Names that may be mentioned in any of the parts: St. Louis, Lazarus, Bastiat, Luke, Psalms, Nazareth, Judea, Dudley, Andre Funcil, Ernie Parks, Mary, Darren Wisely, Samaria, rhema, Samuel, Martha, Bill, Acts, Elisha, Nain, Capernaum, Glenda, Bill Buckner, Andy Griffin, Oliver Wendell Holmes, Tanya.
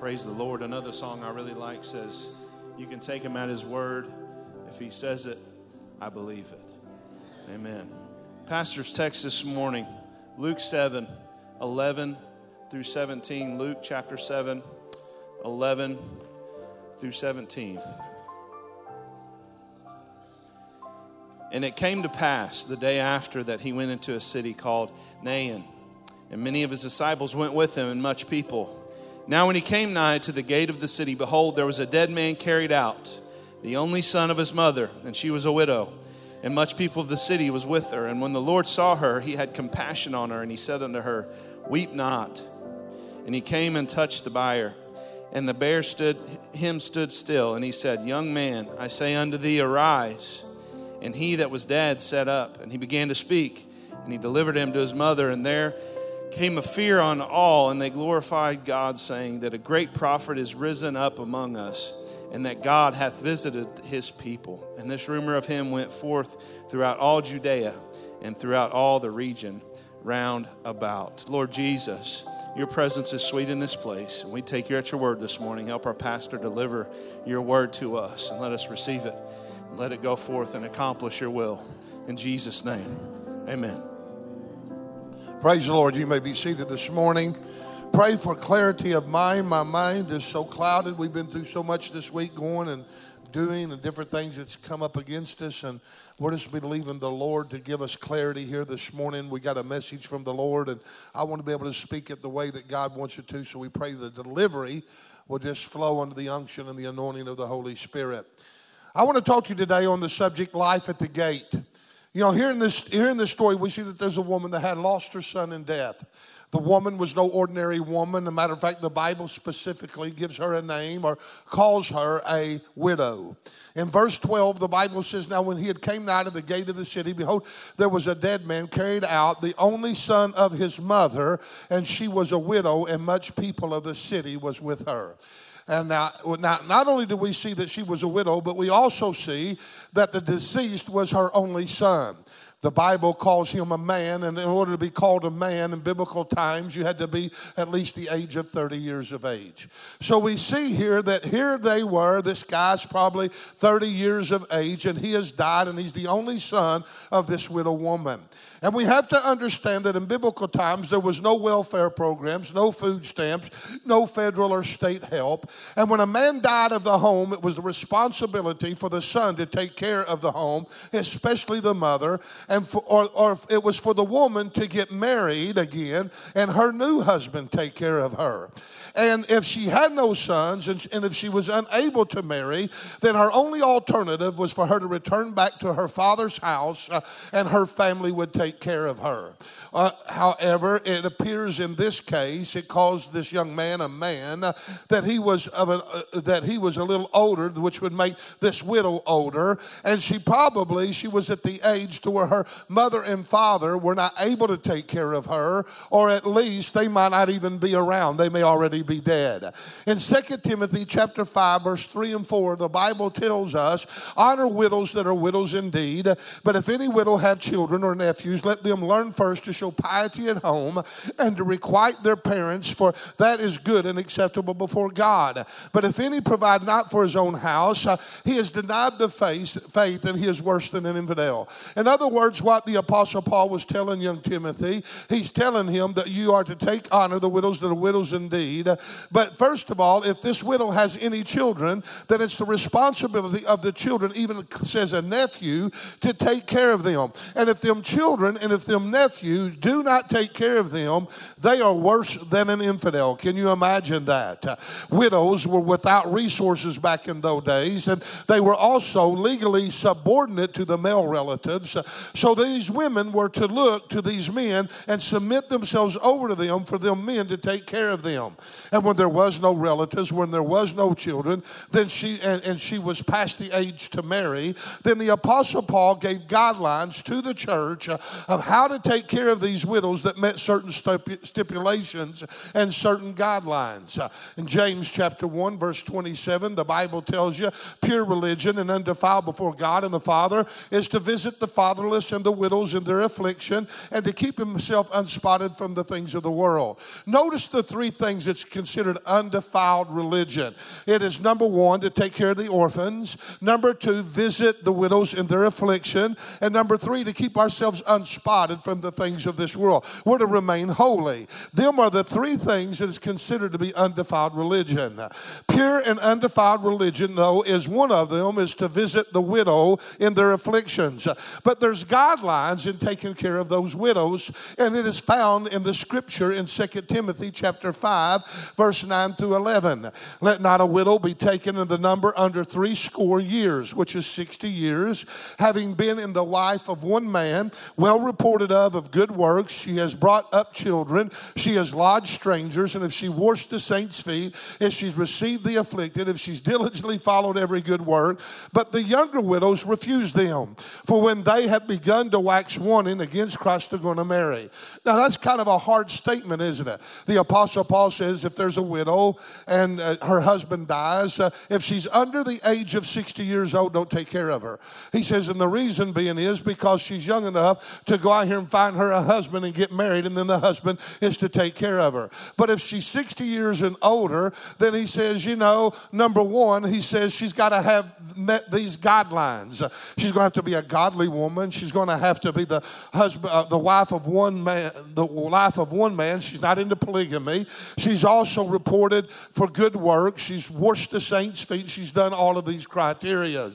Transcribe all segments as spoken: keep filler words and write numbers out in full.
Praise the Lord. Another song I really like says, you can take him at his word. If he says it, I believe it. Amen. Pastor's text this morning, Luke seven, eleven through seventeen. Luke chapter seven, eleven through seventeen. And it came to pass the day after that he went into a city called Nain, and many of his disciples went with him, and much people. Now when he came nigh to the gate of the city, behold, there was a dead man carried out, the only son of his mother, and she was a widow. And much people of the city was with her. And when the Lord saw her, he had compassion on her, and he said unto her, weep not. And he came and touched the bier, and the bear stood, him stood still. And he said, young man, I say unto thee, arise. And he that was dead sat up, and he began to speak. And he delivered him to his mother. And there came a fear on all, and they glorified God, saying that a great prophet is risen up among us, and that God hath visited his people. And this rumor of him went forth throughout all Judea and throughout all the region round about. Lord Jesus, your presence is sweet in this place. And we take you at your word this morning. Help our pastor deliver your word to us, and let us receive it. And let it go forth and accomplish your will. In Jesus' name, amen. Praise the Lord. You may be seated this morning. Pray for clarity of mind. My mind is so clouded. We've been through so much this week, going and doing and different things that's come up against us. And we're just believing the Lord to give us clarity here this morning. We got a message from the Lord, and I want to be able to speak it the way that God wants it to. So we pray the delivery will just flow under the unction and the anointing of the Holy Spirit. I want to talk to you today on the subject, life at the gate. You know, here in this, here in this story, we see that there's a woman that had lost her son in death. The woman was no ordinary woman. As a matter of fact, the Bible specifically gives her a name or calls her a widow. In verse twelve, the Bible says, now when he had came nigh to the gate of the city, behold, there was a dead man carried out, the only son of his mother, and she was a widow, and much people of the city was with her. And now, now, not only do we see that she was a widow, but we also see that the deceased was her only son. The Bible calls him a man, and in order to be called a man in biblical times, you had to be at least the age of thirty years of age. So we see here that here they were, this guy's probably thirty years of age, and he has died, and he's the only son of this widow woman. And we have to understand that in biblical times, there was no welfare programs, no food stamps, no federal or state help. And when a man died of the home, it was the responsibility for the son to take care of the home, especially the mother, and for, or, or it was for the woman to get married again and her new husband take care of her. And if she had no sons, and, and if she was unable to marry, then her only alternative was for her to return back to her father's house, uh, and her family would take care of her. Uh, however, it appears in this case, it caused this young man, a man, uh, that he was of a, uh, that he was a little older, which would make this widow older. And she probably, she was at the age to where her mother and father were not able to take care of her, or at least they might not even be around. They may already be dead. In Second Timothy chapter five, verse three and four, the Bible tells us, honor widows that are widows indeed, but if any widow have children or nephews, let them learn first to show piety at home and to requite their parents, for that is good and acceptable before God. But if any provide not for his own house, uh, he has denied the faith, faith, and he is worse than an infidel. In other words, what the Apostle Paul was telling young Timothy, he's telling him that you are to take honor the widows that are widows indeed. But first of all, if this widow has any children, then it's the responsibility of the children, even says a nephew, to take care of them. And if them children and if them nephews do not take care of them, they are worse than an infidel. Can you imagine that? Uh, widows were without resources back in those days, and they were also legally subordinate to the male relatives. So these women were to look to these men and submit themselves over to them for them men to take care of them. And when there was no relatives, when there was no children, then she and, and she was past the age to marry, then the Apostle Paul gave guidelines to the church uh, of how to take care of these widows that met certain stipulations and certain guidelines. In James chapter one, verse twenty-seven, the Bible tells you, pure religion and undefiled before God and the Father is to visit the fatherless fatherless and the widows in their affliction, and to keep himself unspotted from the things of the world. Notice the three things that's considered undefiled religion. It is, number one, to take care of the orphans. Number two, visit the widows in their affliction. And number three, to keep ourselves unspotted from the things of this world. We're to remain holy. Them are the three things that is considered to be undefiled religion. Pure and undefiled religion, though, is one of them, is to visit the widow in their afflictions. But there's guidelines in taking care of those widows, and it is found in the scripture in Second Timothy chapter five, verse nine through eleven. Let not a widow be taken in the number under three score years, which is sixty years, having been in the wife of one man, well reported of, of good works. She has brought up children. She has lodged strangers, and if she washed the saints' feet, if she's received the afflicted, if she's diligently followed every good work. But the younger widows refuse them, for when they have begun to wax wanting against Christ, they're going to marry. Now, that's kind of a hard statement, isn't it? The Apostle Paul says if there's a widow and uh, her husband dies, uh, if she's under the age of sixty years old, don't take care of her. He says, and the reason being is because she's young enough to go out here and find her a husband and get married, and then the husband is to take care of her. But if she's sixty years and older, then he says, you know, number one, he says she's got to have met these guidelines. She's going to have to be a godly woman. She's going to have to be the husband, uh, the wife of one man, the wife of one man. She's not into polygamy. She's also reported for good works. She's washed the saints' feet. She's done all of these criteria.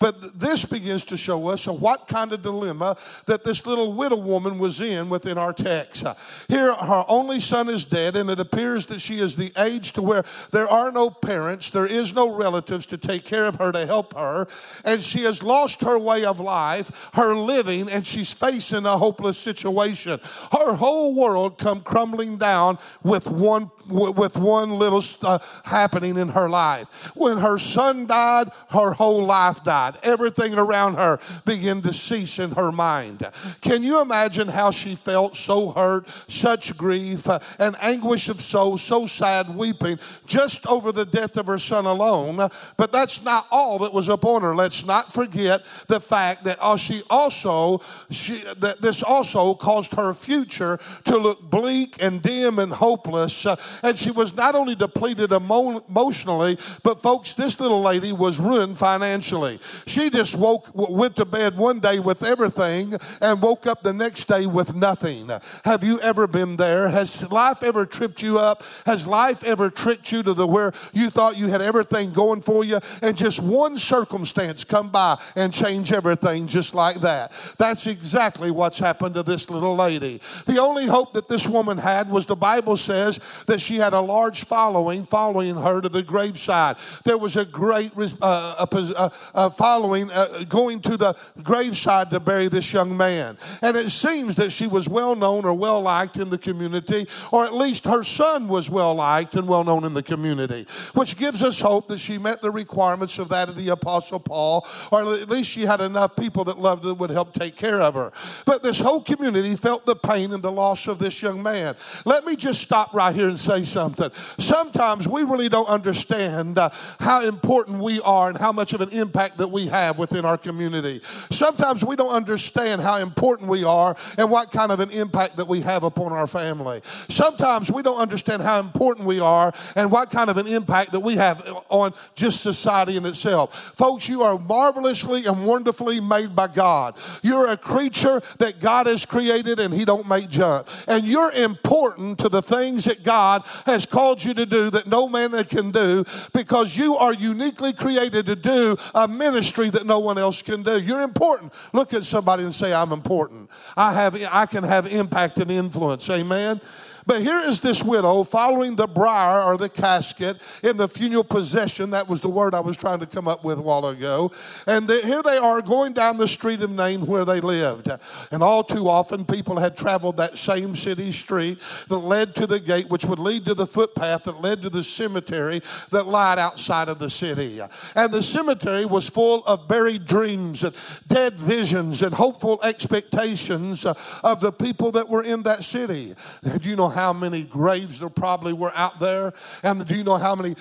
But this begins to show us what kind of dilemma that this little widow woman was in within our text. Here, her only son is dead, and it appears that she is the age to where there are no parents, there is no relatives to take care of her, to help her, and she has lost her way of life, her living, and she's facing a hopeless situation. Her whole world come crumbling down with one with one little uh, happening in her life. When her son died, her whole life died. Everything around her began to cease in her mind. Can you imagine how she felt? So hurt, such grief, uh, and anguish of soul, so sad, weeping just over the death of her son alone. But that's not all that was upon her. Let's not forget the fact that uh, she also she, that this also caused her future to look bleak and dim and hopeless. Uh, And she was not only depleted emo- emotionally, but folks, this little lady was ruined financially. She just woke, w- went to bed one day with everything and woke up the next day with nothing. Have you ever been there? Has life ever tripped you up? Has life ever tricked you to the where you thought you had everything going for you, and just one circumstance come by and change everything just like that? That's exactly what's happened to this little lady. The only hope that this woman had was, the Bible says that she had a large following following her to the graveside. There was a great uh, a, a following uh, going to the graveside to bury this young man. And it seems that she was well known or well liked in the community, or at least her son was well liked and well known in the community, which gives us hope that she met the requirements of that of the Apostle Paul, or at least she had enough people that loved her would help take care of her. But this whole community felt the pain and the loss of this young man. Let me just stop right here and say something. Sometimes we really don't understand uh, how important we are and how much of an impact that we have within our community. Sometimes we don't understand how important we are and what kind of an impact that we have upon our family. Sometimes we don't understand how important we are and what kind of an impact that we have on just society in itself. Folks, you are marvelously and wonderfully made by God. You're a creature that God has created, and He don't make junk. And you're important to the things that God has called you to do that no man can do, because you are uniquely created to do a ministry that no one else can do. You're important. Look at somebody and say, I'm important. I have, I can have impact and influence. Amen. But here is this widow following the briar or the casket in the funeral procession. That was the word I was trying to come up with a while ago. And the, here they are going down the street of Nain where they lived. And all too often people had traveled that same city street that led to the gate, which would lead to the footpath that led to the cemetery that lied outside of the city. And the cemetery was full of buried dreams and dead visions and hopeful expectations of the people that were in that city. Do you know how many graves there probably were out there? And do you know how many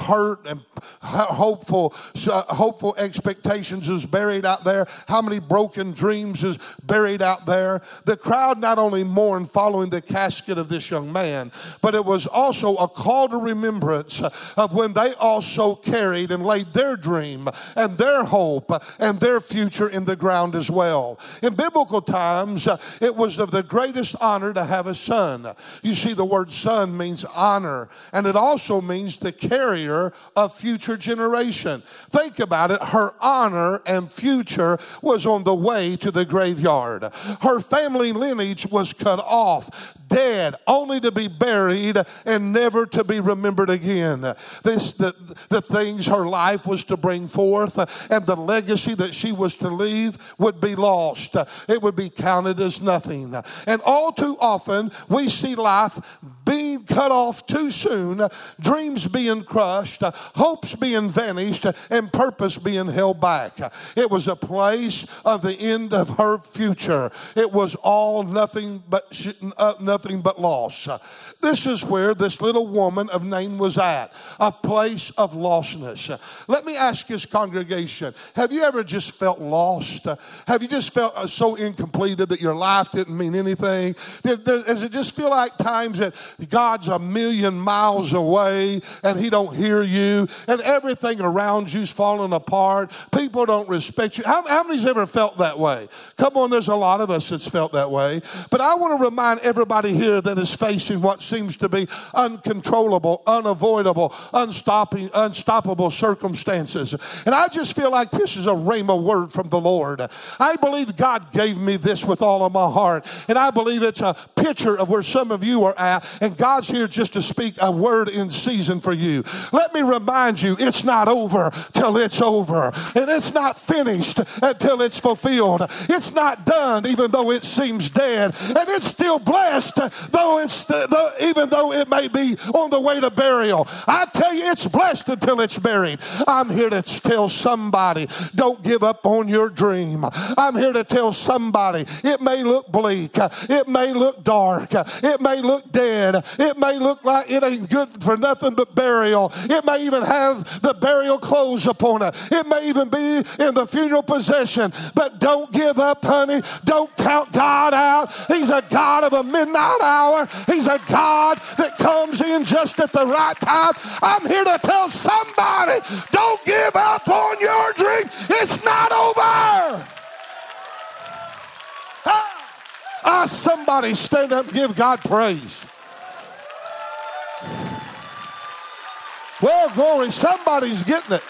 hurt and hopeful, hopeful expectations is buried out there? How many broken dreams is buried out there? The crowd not only mourned following the casket of this young man, but it was also a call to remembrance of when they also carried and laid their dream and their hope and their future in the ground as well. In biblical times, it was of the greatest honor to have a son. You see, the word son means honor, and it also means the carrier of future generation. Think about it. Her honor and future was on the way to the graveyard. Her family lineage was cut off, dead, only to be buried and never to be remembered again. This, the, the things her life was to bring forth and the legacy that she was to leave would be lost. It would be counted as nothing. And all too often, we see life being cut off too soon, dreams being crushed, hopes being vanished, and purpose being held back. It was a place of the end of her future. It was all nothing but nothing. Nothing but loss. This is where this little woman of Nain was at, a place of lostness. Let me ask this congregation, have you ever just felt lost? Have you just felt so incomplete that your life didn't mean anything? Does it just feel like times that God's a million miles away and he don't hear you and everything around you's falling apart? People don't respect you. How, how many's ever felt that way? Come on, there's a lot of us that's felt that way. But I want to remind everybody here that is facing what seems to be uncontrollable, unavoidable, unstopping, unstoppable circumstances. And I just feel like this is a rhema word from the Lord. I believe God gave me this with all of my heart. And I believe it's a picture of where some of you are at. And God's here just to speak a word in season for you. Let me remind you, it's not over till it's over. And it's not finished until it's fulfilled. It's not done even though it seems dead. And it's still blessed. Though it's the, the, even though it may be on the way to burial. I tell you, it's blessed until it's buried. I'm here to tell somebody, don't give up on your dream. I'm here to tell somebody, it may look bleak, it may look dark, it may look dead, it may look like it ain't good for nothing but burial. It may even have the burial clothes upon it. It may even be in the funeral possession. But don't give up, honey. Don't count God out. He's a God of a midnight hour. He's a God that comes in just at the right time. I'm here to tell somebody, don't give up on your dream. It's not over. Ah, somebody stand up and give God praise. Well, glory, somebody's getting it.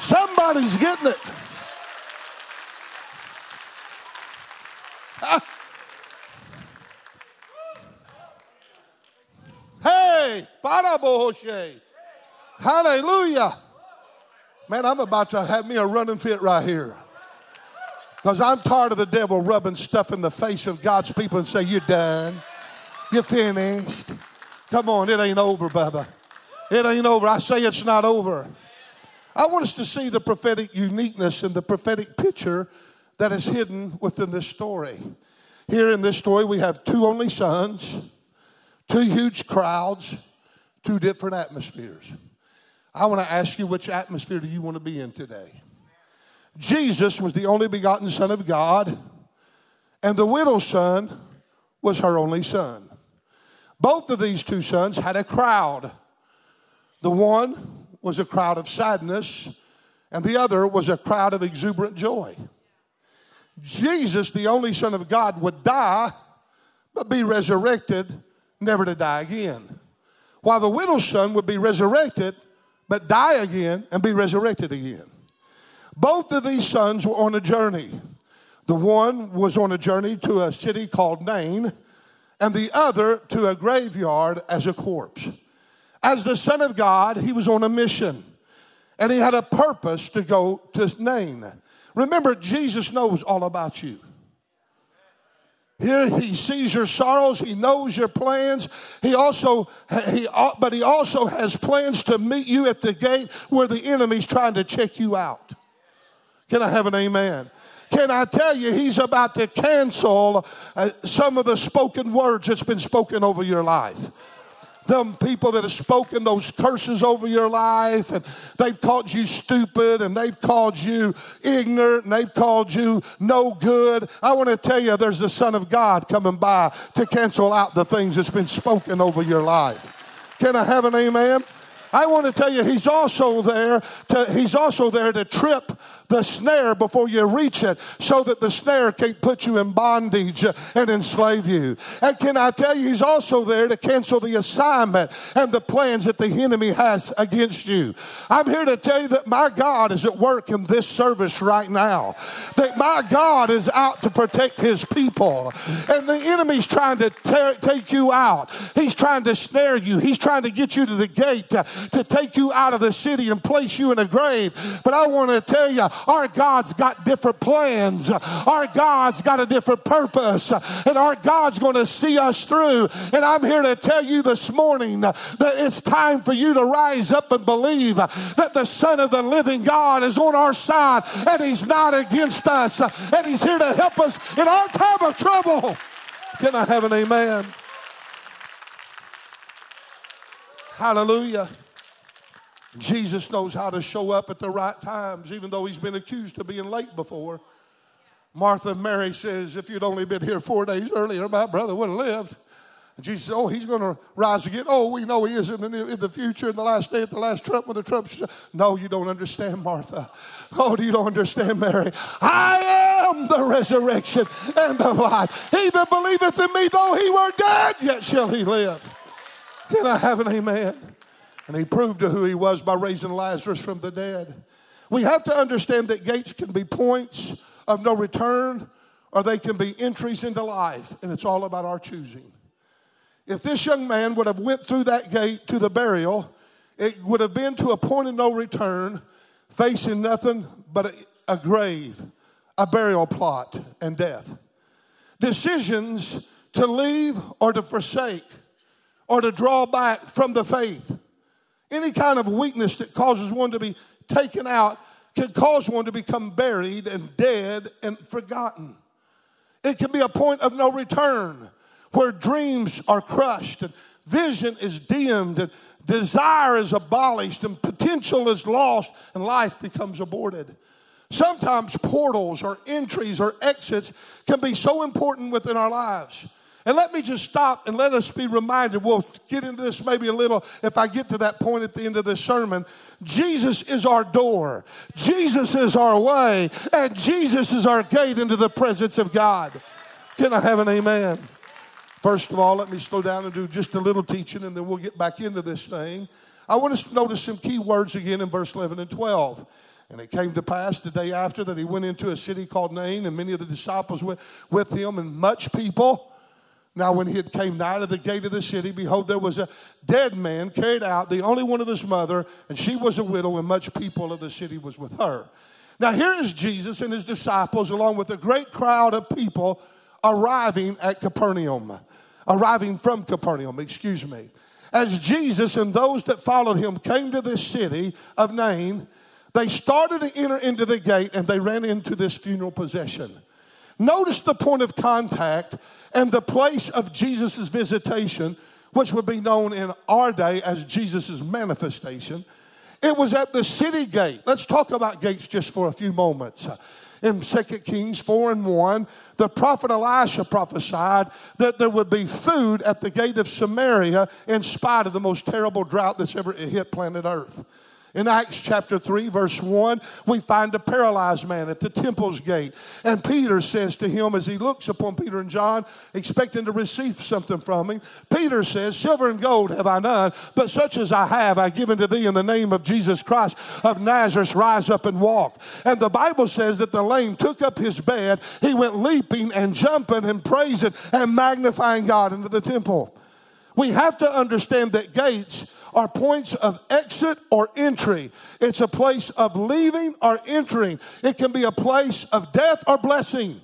Somebody's getting it. Ah. Hey, Parabohoshe. Hallelujah. Man, I'm about to have me a running fit right here. Because I'm tired of the devil rubbing stuff in the face of God's people and say, you're done. You're finished. Come on, it ain't over, Bubba. It ain't over. I say it's not over. I want us to see the prophetic uniqueness and the prophetic picture that is hidden within this story. Here in this story, we have two only sons. Two huge crowds, two different atmospheres. I want to ask you, which atmosphere do you want to be in today? Jesus was the only begotten Son of God, and the widow's son was her only son. Both of these two sons had a crowd. The one was a crowd of sadness, and the other was a crowd of exuberant joy. Jesus, the only Son of God, would die, but be resurrected, never to die again. While the widow's son would be resurrected, but die again and be resurrected again. Both of these sons were on a journey. The one was on a journey to a city called Nain, and the other to a graveyard as a corpse. As the Son of God, he was on a mission, and he had a purpose to go to Nain. Remember, Jesus knows all about you. Here he sees your sorrows, he knows your plans, he also, he, but he also has plans to meet you at the gate where the enemy's trying to check you out. Can I have an amen? Can I tell you, he's about to cancel uh, some of the spoken words that's been spoken over your life. Them people that have spoken those curses over your life, and they've called you stupid, and they've called you ignorant, and they've called you no good. I want to tell you, there's the Son of God coming by to cancel out the things that's been spoken over your life. Can I have an amen? I want to tell you, he's also there to, he's also there to trip the snare before you reach it, so that the snare can't put you in bondage and enslave you. And can I tell you, he's also there to cancel the assignment and the plans that the enemy has against you. I'm here to tell you that my God is at work in this service right now. That my God is out to protect his people. And the enemy's trying to tear, take you out. He's trying to snare you. He's trying to get you to the gate, to, to take you out of the city and place you in a grave. But I want to tell you, our God's got different plans. Our God's got a different purpose. And our God's going to see us through. And I'm here to tell you this morning that it's time for you to rise up and believe that the Son of the living God is on our side, and he's not against us, and he's here to help us in our time of trouble. Can I have an amen? Hallelujah. Jesus knows how to show up at the right times, even though he's been accused of being late before. Martha and Mary says, if you'd only been here four days earlier, my brother would have lived. And Jesus says, oh, he's going to rise again. Oh, we know he is in the, near, in the future, in the last day, at the last trump, when the trump. No, you don't understand, Martha. Oh, you don't understand, Mary. I am the resurrection and the life. He that believeth in me, though he were dead, yet shall he live. Can I have an amen? And he proved to who he was by raising Lazarus from the dead. We have to understand that gates can be points of no return, or they can be entries into life, and it's all about our choosing. If this young man would have went through that gate to the burial, it would have been to a point of no return, facing nothing but a grave, a burial plot, and death. Decisions to leave or to forsake or to draw back from the faith. Any kind of weakness that causes one to be taken out can cause one to become buried and dead and forgotten. It can be a point of no return, where dreams are crushed and vision is dimmed and desire is abolished and potential is lost and life becomes aborted. Sometimes portals or entries or exits can be so important within our lives. And let me just stop and let us be reminded. We'll get into this maybe a little if I get to that point at the end of this sermon. Jesus is our door. Jesus is our way. And Jesus is our gate into the presence of God. Can I have an amen? First of all, let me slow down and do just a little teaching, and then we'll get back into this thing. I want us to notice some key words again in verse eleven and twelve. And it came to pass the day after that he went into a city called Nain, and many of the disciples went with him, and much people. Now when he had came nigh to the gate of the city, behold, there was a dead man carried out, the only one of his mother, and she was a widow, and much people of the city was with her. Now here is Jesus and his disciples, along with a great crowd of people, arriving at Capernaum, arriving from Capernaum, excuse me. As Jesus and those that followed him came to this city of Nain, they started to enter into the gate, and they ran into this funeral procession. Notice the point of contact and the place of Jesus' visitation, which would be known in our day as Jesus' manifestation. It was at the city gate. Let's talk about gates just for a few moments. In two Kings four and one, the prophet Elisha prophesied that there would be food at the gate of Samaria in spite of the most terrible drought that's ever hit planet Earth. In Acts chapter three, verse one, we find a paralyzed man at the temple's gate. And Peter says to him, as he looks upon Peter and John, expecting to receive something from him, Peter says, silver and gold have I none, but such as I have I give unto thee in the name of Jesus Christ of Nazareth, rise up and walk. And the Bible says that the lame took up his bed, he went leaping and jumping and praising and magnifying God into the temple. We have to understand that gates are points of exit or entry. It's a place of leaving or entering. It can be a place of death or blessing.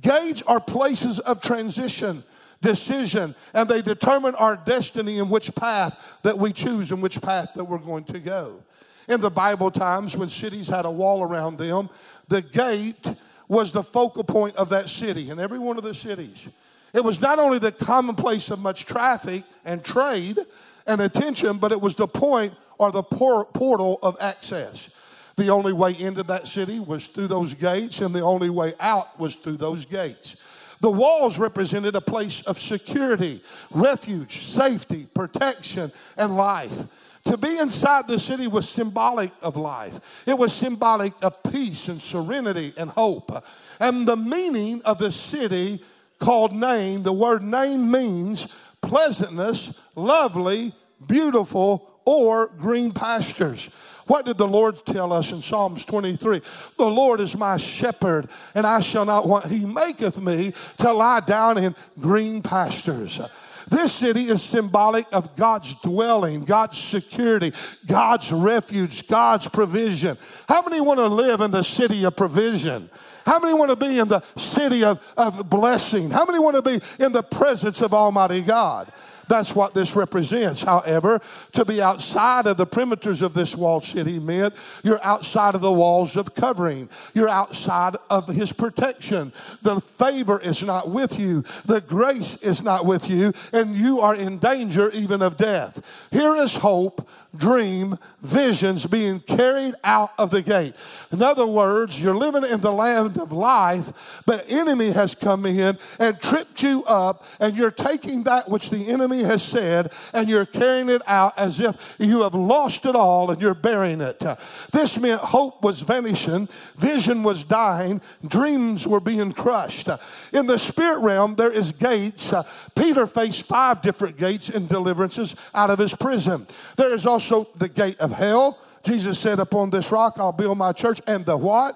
Gates are places of transition, decision, and they determine our destiny and which path that we choose and which path that we're going to go. In the Bible times, when cities had a wall around them, the gate was the focal point of that city, and every one of the cities. It was not only the commonplace of much traffic and trade and attention, but it was the point or the por- portal of access. The only way into that city was through those gates, and the only way out was through those gates. The walls represented a place of security, refuge, safety, protection, and life. To be inside the city was symbolic of life. It was symbolic of peace and serenity and hope. And the meaning of the city called Nain, the word Nain means pleasantness, lovely, beautiful, or green pastures. What did the Lord tell us in Psalms twenty-three? The Lord is my shepherd, and I shall not want. He maketh me to lie down in green pastures. This city is symbolic of God's dwelling, God's security, God's refuge, God's provision. How many want to live in the city of provision? How many want to be in the city of, of blessing? How many want to be in the presence of Almighty God? That's what this represents. However, to be outside of the perimeters of this walled city meant you're outside of the walls of covering. You're outside of his protection. The favor is not with you. The grace is not with you. And you are in danger even of death. Here is hope, dream, visions being carried out of the gate. In other words, you're living in the land of life, but enemy has come in and tripped you up, and you're taking that which the enemy has said, and you're carrying it out as if you have lost it all and you're burying it. This meant hope was vanishing, vision was dying, dreams were being crushed. In the spirit realm, there is gates. Peter faced five different gates and deliverances out of his prison. There is also So the gate of hell. Jesus said, upon this rock I'll build my church, and the what?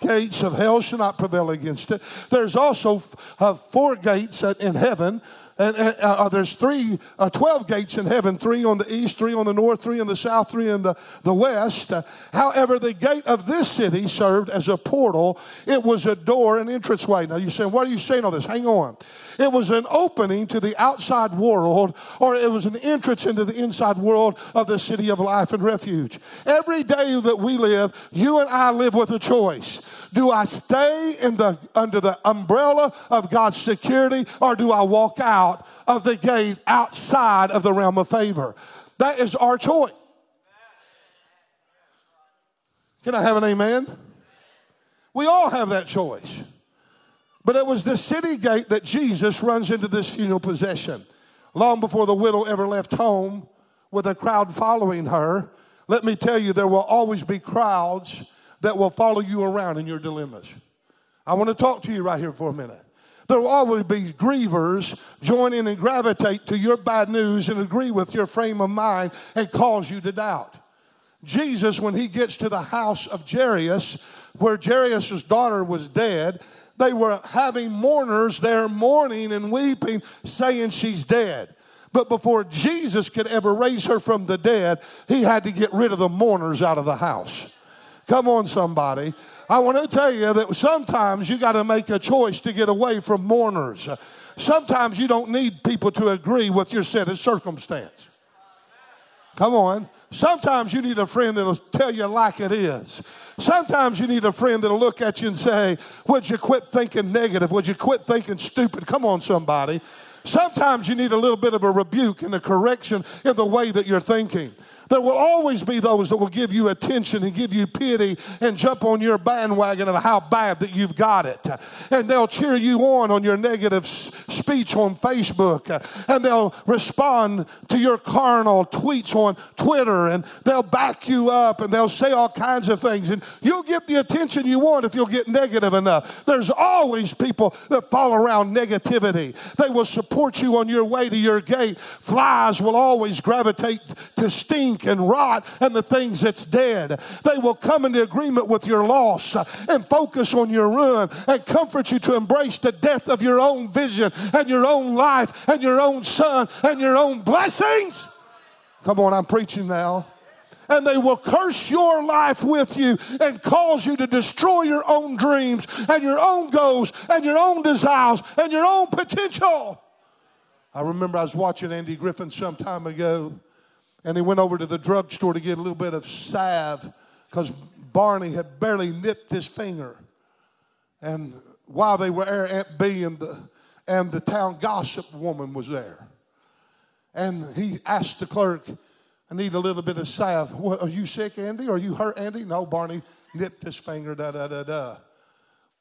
Gates of hell shall not prevail against it. There's also uh, four gates in heaven. And uh, uh, there's three, uh, twelve gates in heaven, three on the east, three on the north, three in the south, three in the, the west. Uh, however, the gate of this city served as a portal. It was a door and entranceway. Now you say, what are you saying all this? Hang on. It was an opening to the outside world, or it was an entrance into the inside world of the city of life and refuge. Every day that we live, you and I live with a choice. Do I stay in the under the umbrella of God's security, or do I walk out of the gate outside of the realm of favor? That is our choice. Can I have an amen? We all have that choice. But it was the city gate that Jesus runs into this funeral possession. Long before the widow ever left home with a crowd following her, let me tell you, there will always be crowds that will follow you around in your dilemmas. I want to talk to you right here for a minute. There will always be grievers join in and gravitate to your bad news and agree with your frame of mind and cause you to doubt. Jesus, when he gets to the house of Jairus, where Jairus' daughter was dead, they were having mourners there mourning and weeping, saying she's dead. But before Jesus could ever raise her from the dead, he had to get rid of the mourners out of the house. Come on, somebody. I want to tell you that sometimes you got to make a choice to get away from mourners. Sometimes you don't need people to agree with your set of circumstance. Come on. Sometimes you need a friend that will tell you like it is. Sometimes you need a friend that will look at you and say, would you quit thinking negative? Would you quit thinking stupid? Come on, somebody. Sometimes you need a little bit of a rebuke and a correction in the way that you're thinking. There will always be those that will give you attention and give you pity and jump on your bandwagon of how bad that you've got it. And they'll cheer you on on your negative speech on Facebook. And they'll respond to your carnal tweets on Twitter. And they'll back you up and they'll say all kinds of things. And you'll get the attention you want if you'll get negative enough. There's always people that fall around negativity. They will support you on your way to your gate. Flies will always gravitate to stink and rot and the things that's dead. They will come into agreement with your loss and focus on your ruin and comfort you to embrace the death of your own vision and your own life and your own son and your own blessings. Come on, I'm preaching now. And they will curse your life with you and cause you to destroy your own dreams and your own goals and your own desires and your own potential. I remember I was watching Andy Griffin some time ago, and he went over to the drugstore to get a little bit of salve because Barney had barely nipped his finger. And while they were there, Aunt B and the, and the town gossip woman was there. And he asked the clerk, I need a little bit of salve. Well, are you sick, Andy? Are you hurt, Andy? No, Barney nipped his finger, da-da-da-da.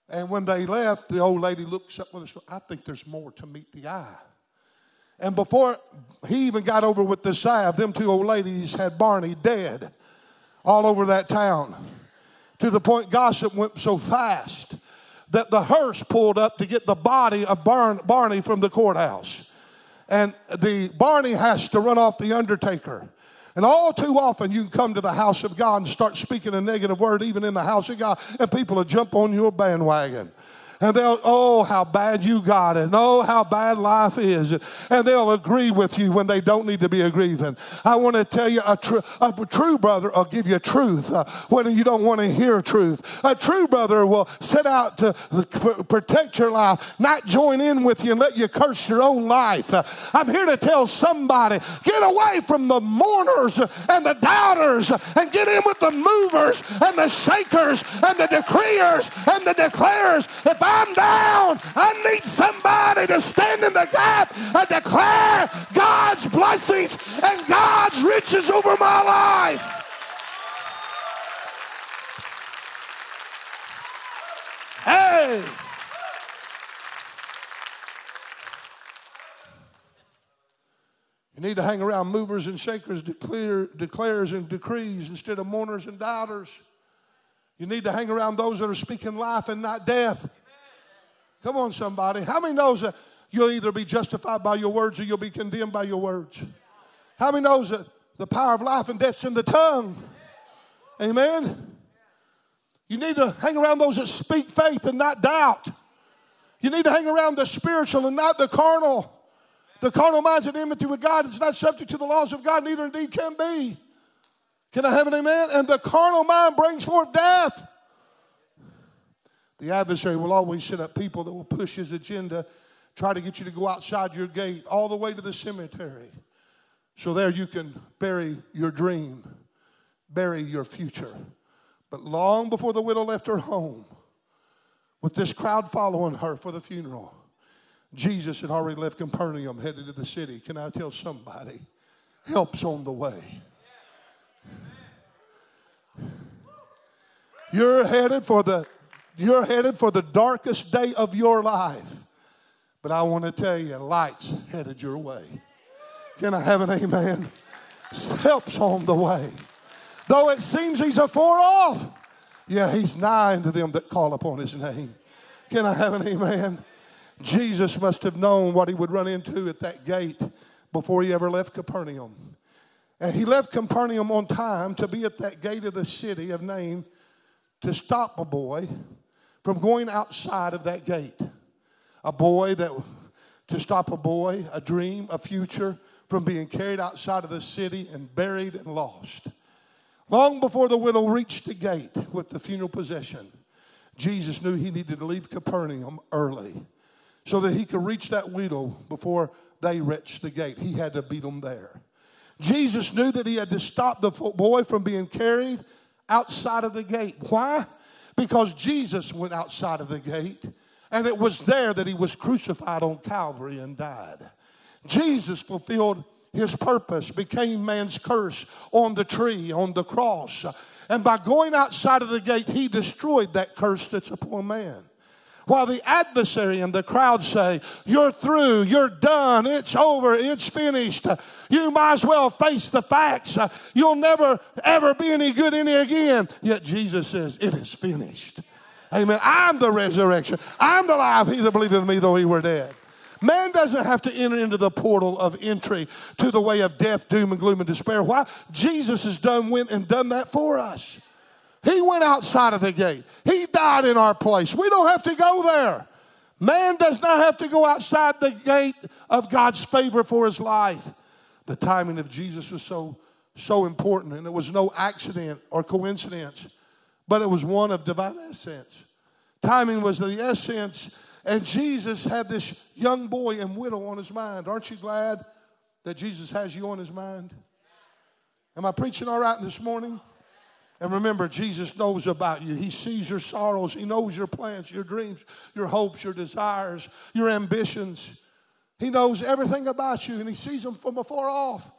And when they left, the old lady looks up with us. I think there's more to meet the eye. And before he even got over with the salve, them two old ladies had Barney dead all over that town. To the point gossip went so fast that the hearse pulled up to get the body of Barney from the courthouse. And the Barney has to run off the undertaker. And all too often you can come to the house of God and start speaking a negative word even in the house of God, and people will jump on your bandwagon. And they'll, oh, how bad you got it. And oh, how bad life is. And they'll agree with you when they don't need to be agreeing. I want to tell you, a, tr- a true brother will give you truth uh, when you don't want to hear truth. A true brother will set out to p- protect your life, not join in with you and let you curse your own life. Uh, I'm here to tell somebody, get away from the mourners and the doubters and get in with the movers and the shakers and the decreers and the declarers. If I'm down, I need somebody to stand in the gap and declare God's blessings and God's riches over my life. Hey! You need to hang around movers and shakers, declare, declares and decrees instead of mourners and doubters. You need to hang around those that are speaking life and not death. Come on, somebody. How many knows that you'll either be justified by your words or you'll be condemned by your words? How many knows that the power of life and death's in the tongue? Amen? You need to hang around those that speak faith and not doubt. You need to hang around the spiritual and not the carnal. The carnal mind's at enmity with God. It's not subject to the laws of God, neither indeed can be. Can I have an amen? And the carnal mind brings forth death. The adversary will always set up people that will push his agenda, try to get you to go outside your gate all the way to the cemetery. So there you can bury your dream, bury your future. But long before the widow left her home, with this crowd following her for the funeral, Jesus had already left Capernaum, headed to the city. Can I tell somebody? Help's on the way. You're headed for the You're headed for the darkest day of your life. But I want to tell you, light's headed your way. Can I have an amen? Help's on the way. Though it seems he's afar off, yeah, he's nigh to them that call upon his name. Can I have an amen? Jesus must have known what he would run into at that gate before he ever left Capernaum. And he left Capernaum on time to be at that gate of the city of Nain to stop a boy from going outside of that gate, a boy that, to stop a boy, a dream, a future from being carried outside of the city and buried and lost. Long before the widow reached the gate with the funeral possession, Jesus knew he needed to leave Capernaum early so that he could reach that widow before they reached the gate. He had to beat them there. Jesus knew that he had to stop the boy from being carried outside of the gate. Why? Because Jesus went outside of the gate, and it was there that he was crucified on Calvary and died. Jesus fulfilled his purpose, became man's curse on the tree, on the cross. And by going outside of the gate, he destroyed that curse that's upon man. While the adversary and the crowd say, you're through, you're done, it's over, it's finished. You might as well face the facts. You'll never, ever be any good in it again. Yet Jesus says, it is finished. Amen. I'm the resurrection. I'm the life. He that believeth in me, though he were dead. Man doesn't have to enter into the portal of entry to the way of death, doom, and gloom, and despair. Why? Jesus has done went and done that for us. He went outside of the gate. He died in our place. We don't have to go there. Man does not have to go outside the gate of God's favor for his life. The timing of Jesus was so, so important, and it was no accident or coincidence, but it was one of divine essence. Timing was the essence, and Jesus had this young boy and widow on his mind. Aren't you glad that Jesus has you on his mind? Am I preaching all right this morning? And remember, Jesus knows about you. He sees your sorrows. He knows your plans, your dreams, your hopes, your desires, your ambitions. He knows everything about you, and he sees them from afar off.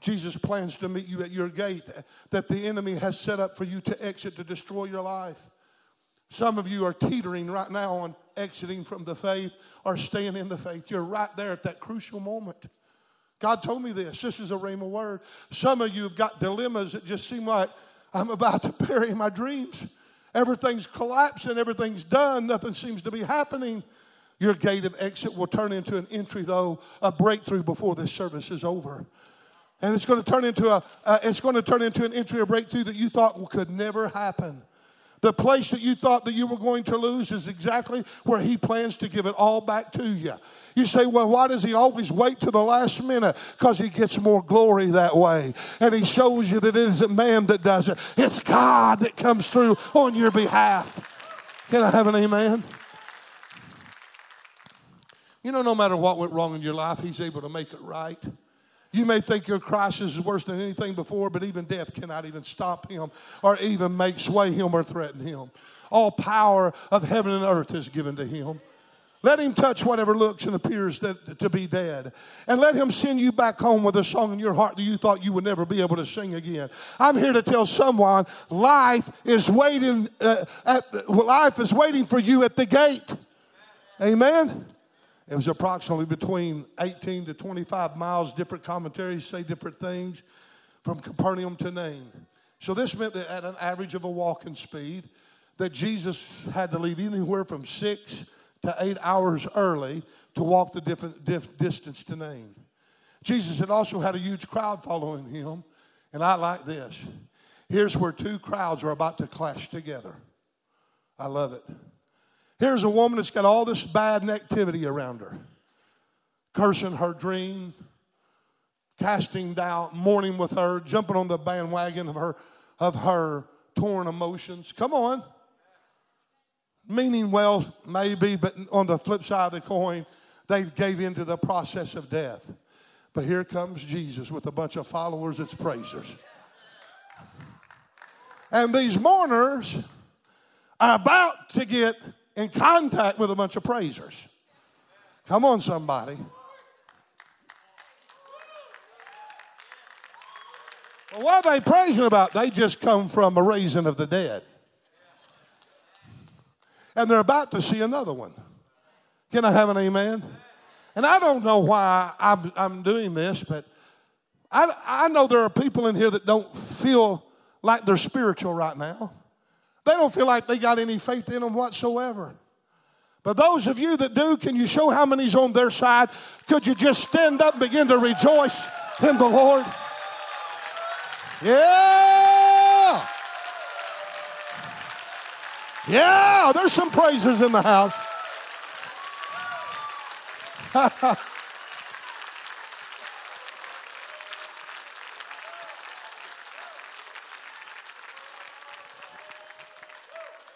Jesus plans to meet you at your gate that the enemy has set up for you to exit to destroy your life. Some of you are teetering right now on exiting from the faith or staying in the faith. You're right there at that crucial moment. God told me this. This is a rhema word. Some of you have got dilemmas that just seem like, I'm about to bury my dreams. Everything's collapsing. Everything's done. Nothing seems to be happening. Your gate of exit will turn into an entry, though, a breakthrough before this service is over. And it's going to turn into a. Uh, it's going to turn into an entry, a breakthrough that you thought could never happen. The place that you thought that you were going to lose is exactly where he plans to give it all back to you. You say, well, why does he always wait to the last minute? Because he gets more glory that way. And he shows you that it isn't man that does it. It's God that comes through on your behalf. Can I have an amen? You know, no matter what went wrong in your life, he's able to make it right. You may think your crisis is worse than anything before, but even death cannot even stop him or even make sway him or threaten him. All power of heaven and earth is given to him. Let him touch whatever looks and appears that, to be dead. And let him send you back home with a song in your heart that you thought you would never be able to sing again. I'm here to tell someone life is waiting, uh, at the, life is waiting for you at the gate. Amen. It was approximately between eighteen to twenty-five miles. Different commentaries say different things from Capernaum to Nain. So this meant that at an average of a walking speed that Jesus had to leave anywhere from six to eight hours early to walk the different diff, distance to Nain. Jesus had also had a huge crowd following him. And I like this. Here's where two crowds are about to clash together. I love it. Here's a woman that's got all this bad negativity around her, cursing her dream, casting doubt, mourning with her, jumping on the bandwagon of her, of her torn emotions. Come on. Meaning well, maybe, but on the flip side of the coin, they gave in to the process of death. But here comes Jesus with a bunch of followers that's praisers. And these mourners are about to get in contact with a bunch of praisers. Come on, somebody. Well, what are they praising about? They just come from a raising of the dead. And they're about to see another one. Can I have an amen? And I don't know why I'm, I'm doing this, but I, I know there are people in here that don't feel like they're spiritual right now. They don't feel like they got any faith in them whatsoever. But those of you that do, can you show how many's on their side? Could you just stand up and begin to rejoice in the Lord? Yeah! Yeah! There's some praises in the house.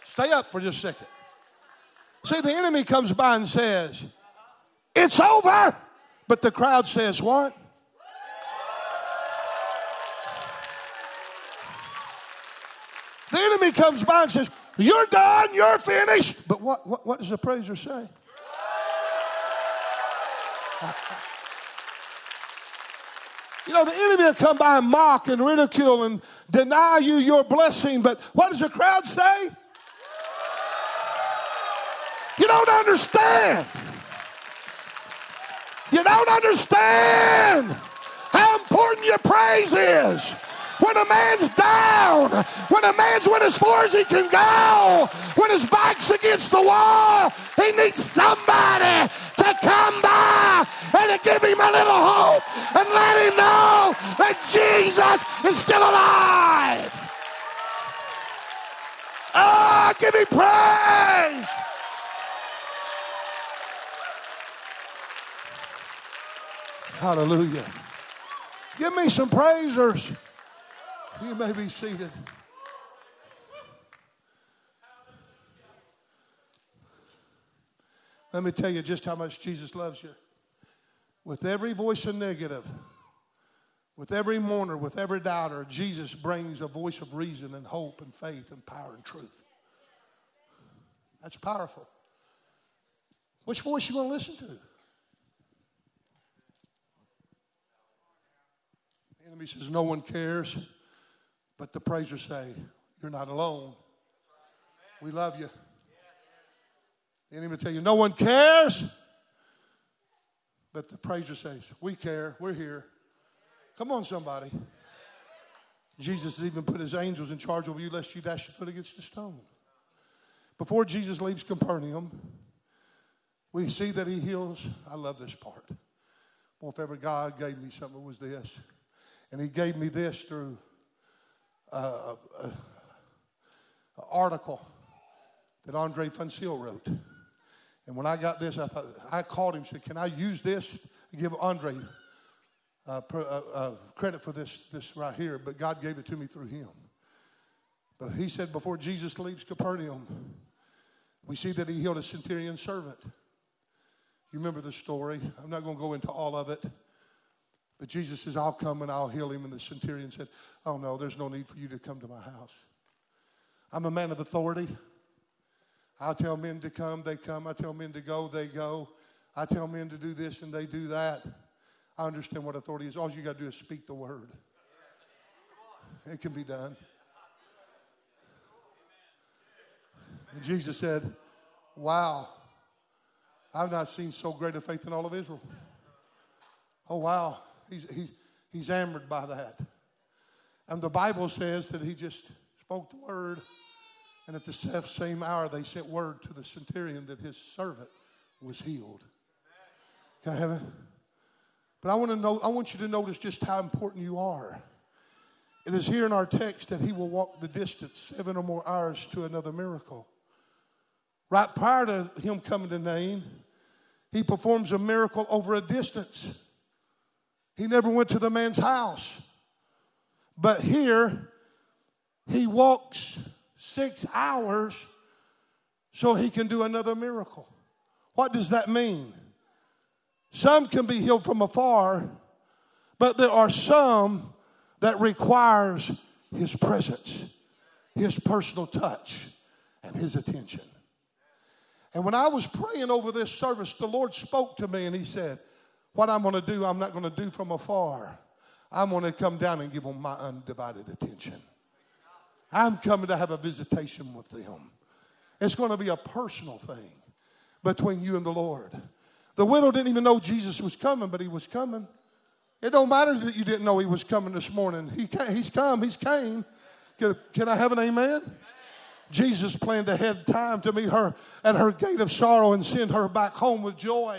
Stay up for just a second. See, the enemy comes by and says, it's over. But the crowd says, what? The enemy comes by and says, you're done, you're finished. But what, what, what does the praiser say? You know, the enemy will come by and mock and ridicule and deny you your blessing. But what does the crowd say? You don't understand. You don't understand how important your praise is. When a man's down, when a man's went as far as he can go, when his back's against the wall, he needs somebody to come by and to give him a little hope and let him know that Jesus is still alive. Oh, give him praise. Hallelujah. Give me some praisers. You may be seated. Let me tell you just how much Jesus loves you. With every voice of negative, With every mourner, with every doubter, Jesus brings a voice of reason and hope and faith and power and truth. That's powerful. Which voice are you going to listen to? The enemy says no one cares, but the praisers say, you're not alone. We love you. The enemy will tell you no one cares, but the praiser says, we care, we're here. Come on, somebody. Jesus even put his angels in charge over you lest you dash your foot against the stone. Before Jesus leaves Capernaum, we see that he heals. I love this part. Well, if ever God gave me something, it was this. And he gave me this through an article that Andre Funcil wrote. And when I got this, I thought, I called him and said, can I use this? I give Andre Uh, per, uh, uh, credit for this, this right here, but God gave it to me through him. But he said before Jesus leaves Capernaum, we see that he healed a centurion servant. You remember the story. I'm not going to go into all of it. But Jesus says, I'll come and I'll heal him. And the centurion said, oh, no, there's no need for you to come to my house. I'm a man of authority. I tell men to come, they come. I tell men to go, they go. I tell men to do this and they do that. I understand what authority is. All you got to do is speak the word. It can be done. And Jesus said, wow, I've not seen so great a faith in all of Israel. Oh, wow. He's, he, he's hammered by that. And the Bible says that he just spoke the word. And at the same hour, they sent word to the centurion that his servant was healed. Can I have it? But I want to know, I want you to notice just how important you are. It is here in our text that he will walk the distance seven or more hours to another miracle. Right prior to him coming to Nain, he performs a miracle over a distance. He never went to the man's house. But here, he walks six hours so he can do another miracle. What does that mean? Some can be healed from afar, but there are some that requires his presence, his personal touch, and his attention. And when I was praying over this service, the Lord spoke to me and he said, what I'm going to do, I'm not going to do from afar. I'm going to come down and give them my undivided attention. I'm coming to have a visitation with them. It's going to be a personal thing between you and the Lord. The widow didn't even know Jesus was coming, but he was coming. It don't matter that you didn't know he was coming this morning. He came, he's come. He's came. Can, can I have an amen? Amen? Jesus planned ahead time to meet her at her gate of sorrow and send her back home with joy.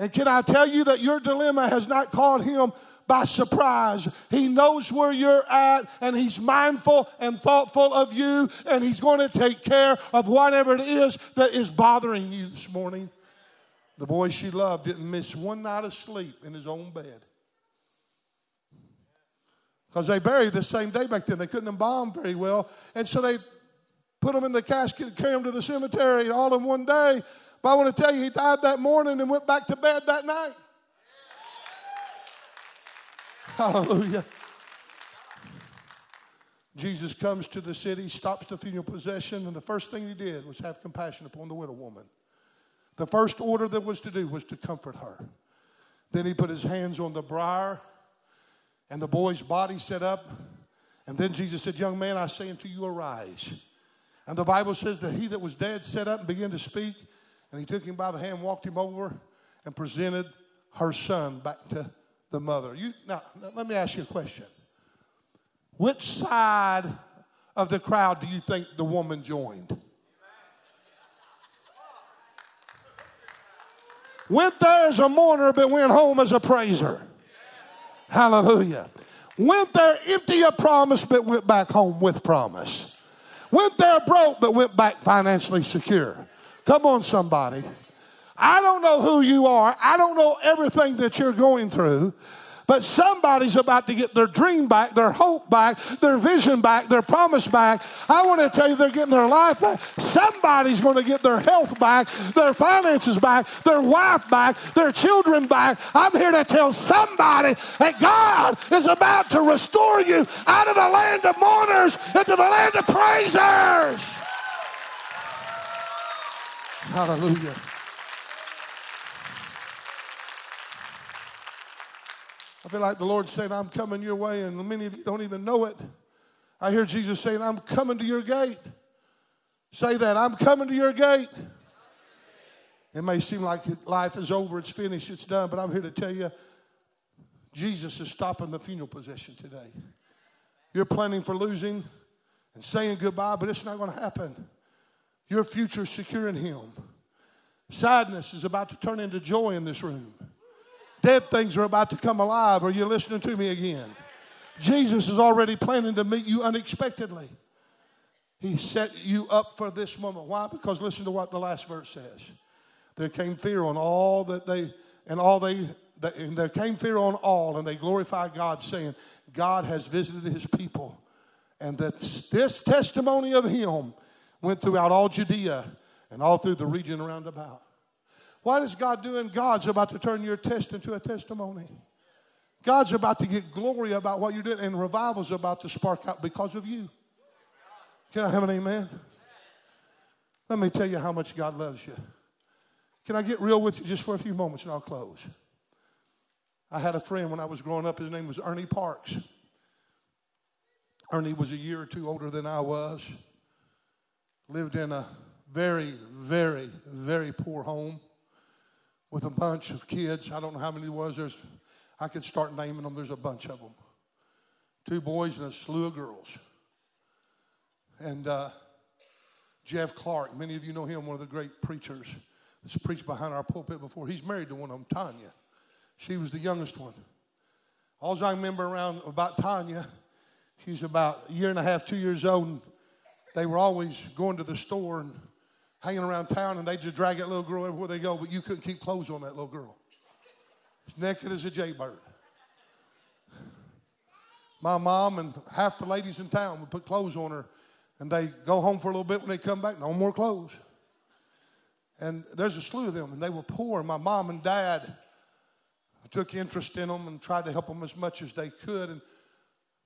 And can I tell you that your dilemma has not caught him by surprise? He knows where you're at, and he's mindful and thoughtful of you, and he's going to take care of whatever it is that is bothering you this morning. The boy she loved didn't miss one night of sleep in his own bed. Because they buried the same day back then. They couldn't embalm very well. And so they put him in the casket and carried him to the cemetery all in one day. But I want to tell you, he died that morning and went back to bed that night. Hallelujah. Jesus comes to the city, stops the funeral procession, and the first thing he did was have compassion upon the widow woman. The first order that was to do was to comfort her. Then he put his hands on the briar, and the boy's body set up. And then Jesus said, young man, I say unto you, arise. And the Bible says that he that was dead set up and began to speak. And he took him by the hand, walked him over, and presented her son back to the mother. You, now, let me ask you a question. Which side of the crowd do you think the woman joined? Went there as a mourner, but went home as a praiser. Yeah. Hallelujah. Went there empty of promise, but went back home with promise. Went there broke, but went back financially secure. Come on, somebody. I don't know who you are. I don't know everything that you're going through. But somebody's about to get their dream back, their hope back, their vision back, their promise back. I want to tell you, they're getting their life back. Somebody's going to get their health back, their finances back, their wife back, their children back. I'm here to tell somebody that God is about to restore you out of the land of mourners into the land of praisers. Hallelujah. I feel like the Lord's saying, I'm coming your way, and many of you don't even know it. I hear Jesus saying, I'm coming to your gate. Say that, I'm coming to your gate. It may seem like life is over, it's finished, it's done, but I'm here to tell you, Jesus is stopping the funeral procession today. You're planning for losing and saying goodbye, but it's not going to happen. Your future is secure in him. Sadness is about to turn into joy in this room. Dead things are about to come alive. Are you listening to me again? Jesus is already planning to meet you unexpectedly. He set you up for this moment. Why? Because listen to what the last verse says. There came fear on all that they, and all they, and there came fear on all, and they glorified God, saying, God has visited his people, and that this testimony of him went throughout all Judea and all through the region around about. What is God doing? God's about to turn your test into a testimony. God's about to get glory about what you're doing, and revival's about to spark out because of you. Can I have an amen? Let me tell you how much God loves you. Can I get real with you just for a few moments, and I'll close. I had a friend when I was growing up. His name was Ernie Parks. Ernie was a year or two older than I was. Lived in a very, very, very poor home with a bunch of kids. I don't know how many there was. There's, I could start naming them. There's a bunch of them. Two boys and a slew of girls. And uh, Jeff Clark, many of you know him, one of the great preachers that's preached behind our pulpit before. He's married to one of them, Tanya. She was the youngest one. All I remember around about Tanya, she's about a year and a half, two years old, and they were always going to the store and hanging around town, and they'd just drag that little girl everywhere they go, but you couldn't keep clothes on that little girl. As naked as a jaybird. My mom and half the ladies in town would put clothes on her, and they go home for a little bit. When they come back, no more clothes. And there's a slew of them, and they were poor. My mom and dad took interest in them and tried to help them as much as they could. And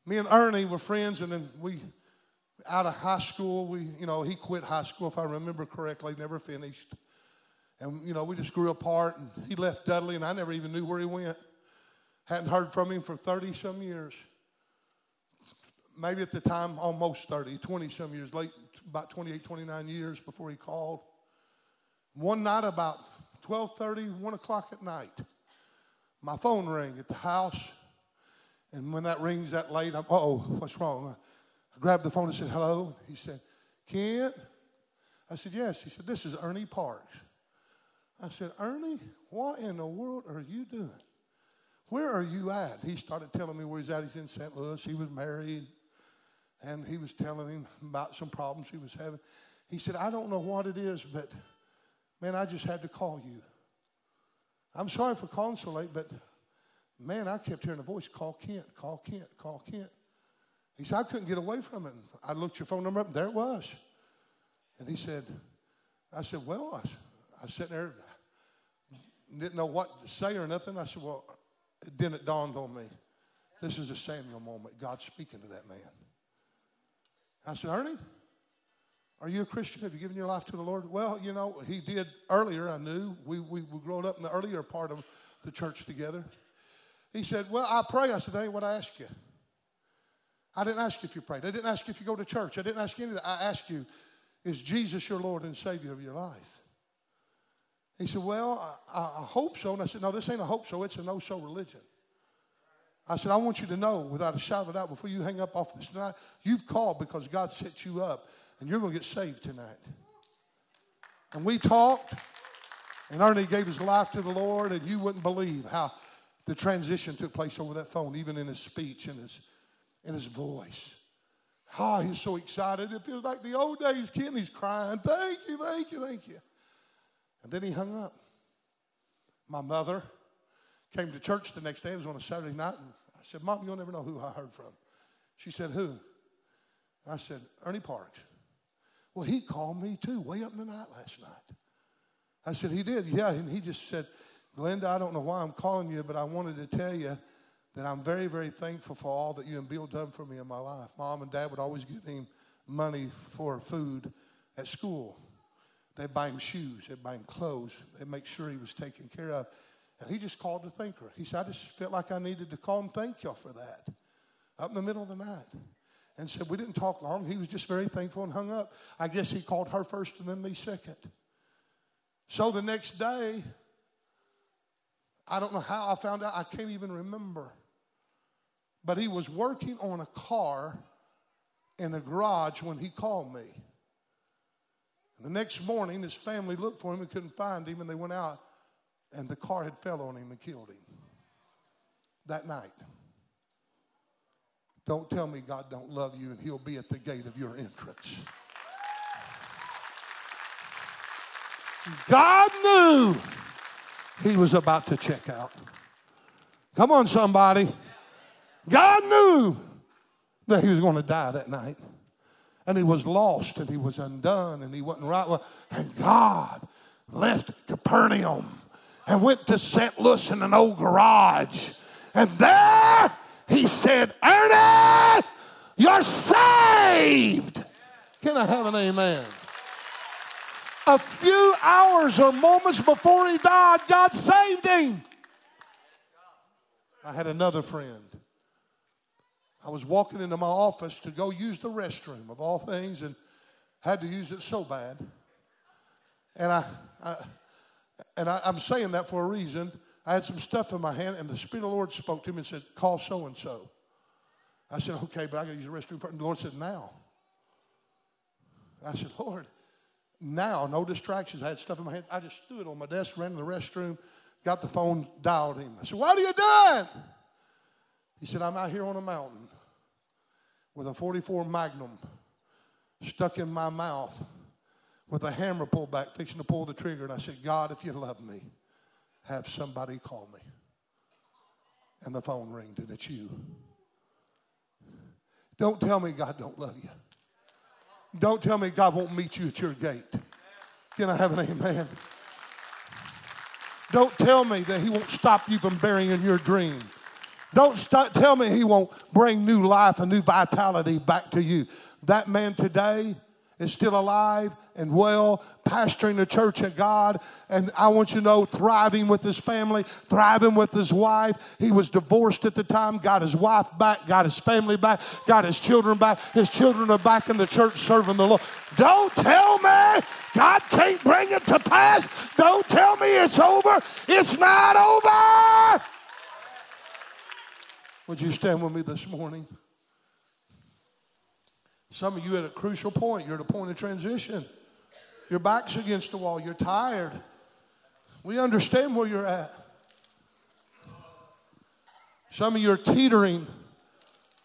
me and Ernie were friends, and then we... Out of high school, we, you know, he quit high school, if I remember correctly, never finished. And, you know, we just grew apart, and he left Dudley, and I never even knew where he went. Hadn't heard from him for thirty-some years. Maybe at the time, almost thirty, twenty-some years, late, about twenty-eight, twenty-nine years before he called. One night about twelve thirty, one o'clock at night, my phone rang at the house, and when that rings that late, I'm, uh-oh, what's wrong? I grabbed the phone and said, hello. He said, Kent? I said, yes. He said, this is Ernie Parks. I said, Ernie, what in the world are you doing? Where are you at? He started telling me where he's at. He's in Saint Louis. He was married, and he was telling him about some problems he was having. He said, I don't know what it is, but, man, I just had to call you. I'm sorry for calling so late, but, man, I kept hearing a voice, call Kent, call Kent, call Kent. He said, I couldn't get away from it. I looked your phone number up, and there it was. And he said, I said, well, I, I was sitting there, didn't know what to say or nothing. I said, well, then it dawned on me. This is a Samuel moment. God's speaking to that man. I said, Ernie, are you a Christian? Have you given your life to the Lord? Well, you know, he did earlier, I knew. We, we, we grew up in the earlier part of the church together. He said, well, I pray. I said, that ain't what I asked you. I didn't ask you if you prayed. I didn't ask you if you go to church. I didn't ask you anything. I asked you, is Jesus your Lord and Savior of your life? He said, well, I, I hope so. And I said, no, this ain't a hope so. It's a no-so religion. I said, I want you to know without a shadow of a doubt before you hang up off this tonight, you've called because God set you up, and you're going to get saved tonight. And we talked, and Ernie gave his life to the Lord, and you wouldn't believe how the transition took place over that phone, even in his speech and his in his voice. Oh, he's so excited. It feels like the old days, Ken. He's crying, thank you, thank you, thank you. And then he hung up. My mother Came to church the next day. It was on a Saturday night. And I said, Mom, you'll never know who I heard from. She said, who? I said, Ernie Parks. Well, he called me too, way up in the night last night. I said, he did? Yeah, and he just said, Glenda, I don't know why I'm calling you, but I wanted to tell you that I'm very, very thankful for all that you and Bill done for me in my life. Mom and Dad would always give him money for food at school. They'd buy him shoes. They'd buy him clothes. They'd make sure he was taken care of. And he just called to thank her. He said, I just felt like I needed to call and thank y'all for that up in the middle of the night. And said, we didn't talk long. He was just very thankful and hung up. I guess he called her first and then me second. So the next day, I don't know how I found out. I can't even remember. But he was working on a car in a garage when he called me. And the next morning, his family looked for him and couldn't find him. And they went out, and the car had fell on him and killed him that night. Don't tell me God don't love you and he'll be at the gate of your entrance. God knew he was about to check out. Come on, somebody. God knew that he was going to die that night. And he was lost and he was undone and he wasn't right. And God left Capernaum and went to Saint Louis in an old garage. And there he said, Ernie, you're saved. Can I have an amen? A few hours or moments before he died, God saved him. I had another friend. I was walking into my office to go use the restroom, of all things, and had to use it so bad. And, I, I, and I, I'm saying that for a reason. I had some stuff in my hand, and the Spirit of the Lord spoke to me and said, call so-and-so. I said, okay, but I got to use the restroom first. And the Lord said, now. I said, Lord, now, no distractions. I had stuff in my hand. I just threw it on my desk, ran to the restroom, got the phone, dialed him. I said, what are you doing? He said, I'm out here on a mountain with a forty-four Magnum stuck in my mouth with a hammer pulled back, fixing to pull the trigger. And I said, God, if you love me, have somebody call me. And the phone ringed, and it's you. Don't tell me God don't love you. Don't tell me God won't meet you at your gate. Can I have an amen? Don't tell me that he won't stop you from burying your dream. Don't st- tell me he won't bring new life and new vitality back to you. That man today is still alive and well, pastoring the church of God. And I want you to know, thriving with his family, thriving with his wife. He was divorced at the time, got his wife back, got his family back, got his children back. His children are back in the church serving the Lord. Don't tell me God can't bring it to pass. Don't tell me it's over. It's not over. Would you stand with me this morning? Some of you at a crucial point. You're at a point of transition. Your back's against the wall. You're tired. We understand where you're at. Some of you are teetering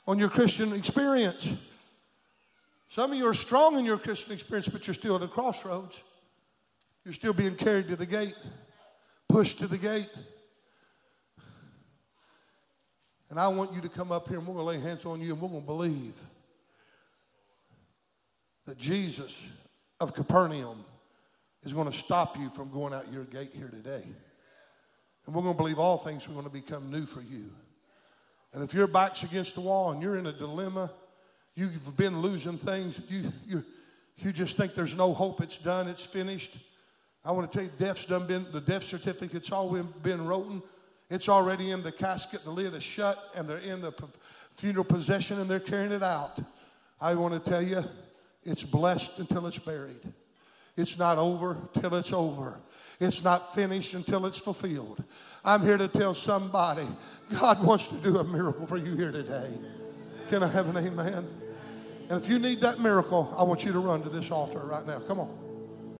on your Christian experience. Some of you are strong in your Christian experience, but you're still at a crossroads. You're still being carried to the gate, pushed to the gate. And I want you to come up here, and we're going to lay hands on you, and we're going to believe that Jesus of Capernaum is going to stop you from going out your gate here today. And we're going to believe all things are going to become new for you. And if your back's against the wall and you're in a dilemma, you've been losing things, you, you, you just think there's no hope, it's done, it's finished. I want to tell you, death's done been, the death certificate's all been written. It's already in the casket, the lid is shut, and they're in the funeral procession and they're carrying it out. I want to tell you, it's blessed until it's buried. It's not over till it's over. It's not finished until it's fulfilled. I'm here to tell somebody, God wants to do a miracle for you here today. Can I have an amen? And if you need that miracle, I want you to run to this altar right now. Come on.